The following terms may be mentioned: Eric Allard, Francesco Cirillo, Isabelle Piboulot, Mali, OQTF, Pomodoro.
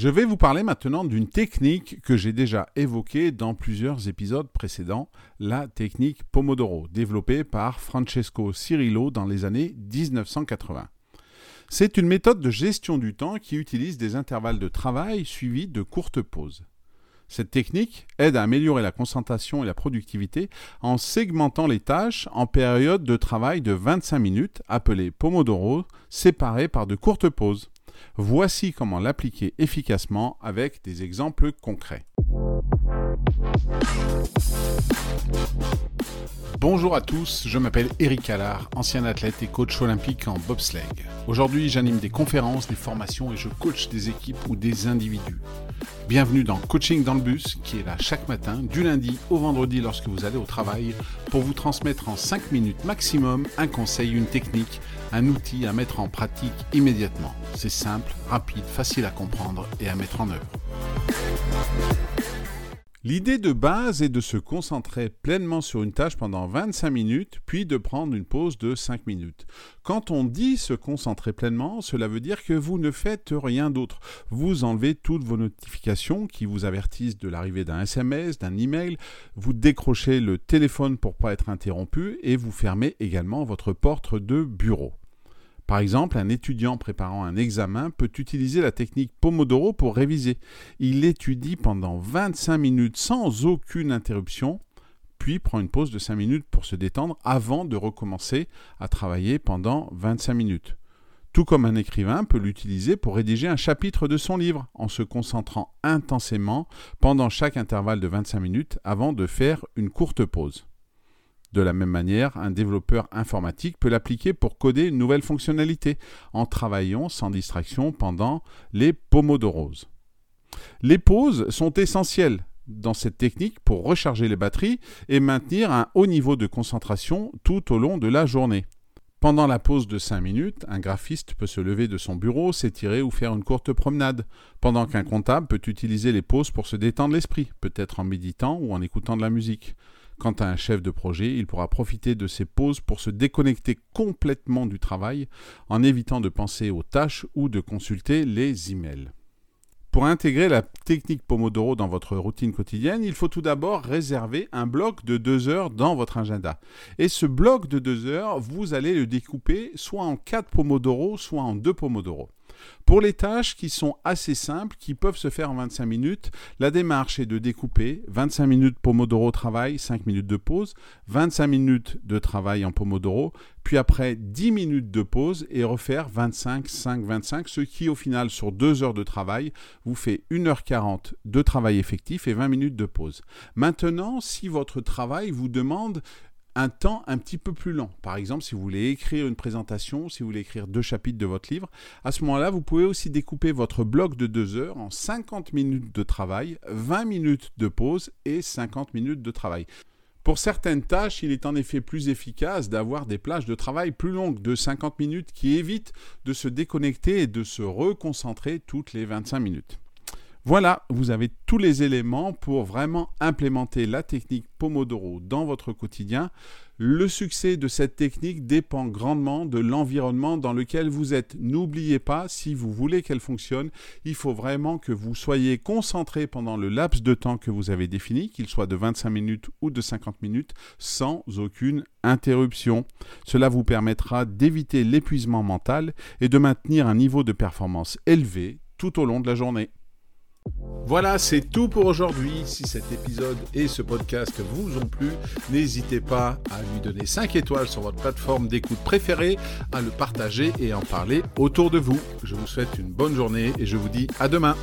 Je vais vous parler maintenant d'une technique que j'ai déjà évoquée dans plusieurs épisodes précédents, la technique Pomodoro, développée par Francesco Cirillo dans les années 1980. C'est une méthode de gestion du temps qui utilise des intervalles de travail suivis de courtes pauses. Cette technique aide à améliorer la concentration et la productivité en segmentant les tâches en période de travail de 25 minutes, appelée Pomodoro, séparées par de courtes pauses. Voici comment l'appliquer efficacement avec des exemples concrets. Bonjour à tous, je m'appelle Eric Allard, ancien athlète et coach olympique en bobsleigh. Aujourd'hui, j'anime des conférences, des formations et je coach des équipes ou des individus. Bienvenue dans Coaching dans le bus, qui est là chaque matin, du lundi au vendredi lorsque vous allez au travail, pour vous transmettre en 5 minutes maximum un conseil, une technique, un outil à mettre en pratique immédiatement. C'est simple, rapide, facile à comprendre et à mettre en œuvre. L'idée de base est de se concentrer pleinement sur une tâche pendant 25 minutes, puis de prendre une pause de 5 minutes. Quand on dit se concentrer pleinement, cela veut dire que vous ne faites rien d'autre. Vous enlevez toutes vos notifications qui vous avertissent de l'arrivée d'un SMS, d'un email, vous décrochez le téléphone pour ne pas être interrompu et vous fermez également votre porte de bureau. Par exemple, un étudiant préparant un examen peut utiliser la technique Pomodoro pour réviser. Il étudie pendant 25 minutes sans aucune interruption, puis prend une pause de 5 minutes pour se détendre avant de recommencer à travailler pendant 25 minutes. Tout comme un écrivain peut l'utiliser pour rédiger un chapitre de son livre en se concentrant intensément pendant chaque intervalle de 25 minutes avant de faire une courte pause. De la même manière, un développeur informatique peut l'appliquer pour coder une nouvelle fonctionnalité en travaillant sans distraction pendant les Pomodoros. Les pauses sont essentielles dans cette technique pour recharger les batteries et maintenir un haut niveau de concentration tout au long de la journée. Pendant la pause de 5 minutes, un graphiste peut se lever de son bureau, s'étirer ou faire une courte promenade, pendant qu'un comptable peut utiliser les pauses pour se détendre l'esprit, peut-être en méditant ou en écoutant de la musique. Quant à un chef de projet, il pourra profiter de ces pauses pour se déconnecter complètement du travail en évitant de penser aux tâches ou de consulter les emails. Pour intégrer la technique Pomodoro dans votre routine quotidienne, il faut tout d'abord réserver un bloc de 2 heures dans votre agenda. Et ce bloc de 2 heures, vous allez le découper soit en 4 Pomodoro, soit en 2 Pomodoro. Pour les tâches qui sont assez simples, qui peuvent se faire en 25 minutes, la démarche est de découper 25 minutes Pomodoro travail, 5 minutes de pause, 25 minutes de travail en Pomodoro, puis après 10 minutes de pause et refaire 25, 5, 25, ce qui au final sur 2 heures de travail vous fait 1h40 de travail effectif et 20 minutes de pause. Maintenant, si votre travail vous demande un temps un petit peu plus lent. Par exemple, si vous voulez écrire une présentation, si vous voulez écrire 2 chapitres de votre livre, à ce moment-là, vous pouvez aussi découper votre bloc de 2 heures en 50 minutes de travail, 20 minutes de pause et 50 minutes de travail. Pour certaines tâches, il est en effet plus efficace d'avoir des plages de travail plus longues de 50 minutes qui évitent de se déconnecter et de se reconcentrer toutes les 25 minutes. Voilà, vous avez tous les éléments pour vraiment implémenter la technique Pomodoro dans votre quotidien. Le succès de cette technique dépend grandement de l'environnement dans lequel vous êtes. N'oubliez pas, si vous voulez qu'elle fonctionne, il faut vraiment que vous soyez concentré pendant le laps de temps que vous avez défini, qu'il soit de 25 minutes ou de 50 minutes, sans aucune interruption. Cela vous permettra d'éviter l'épuisement mental et de maintenir un niveau de performance élevé tout au long de la journée. Voilà, c'est tout pour aujourd'hui. Si cet épisode et ce podcast vous ont plu, n'hésitez pas à lui donner 5 étoiles sur votre plateforme d'écoute préférée, à le partager et en parler autour de vous. Je vous souhaite une bonne journée et je vous dis à demain.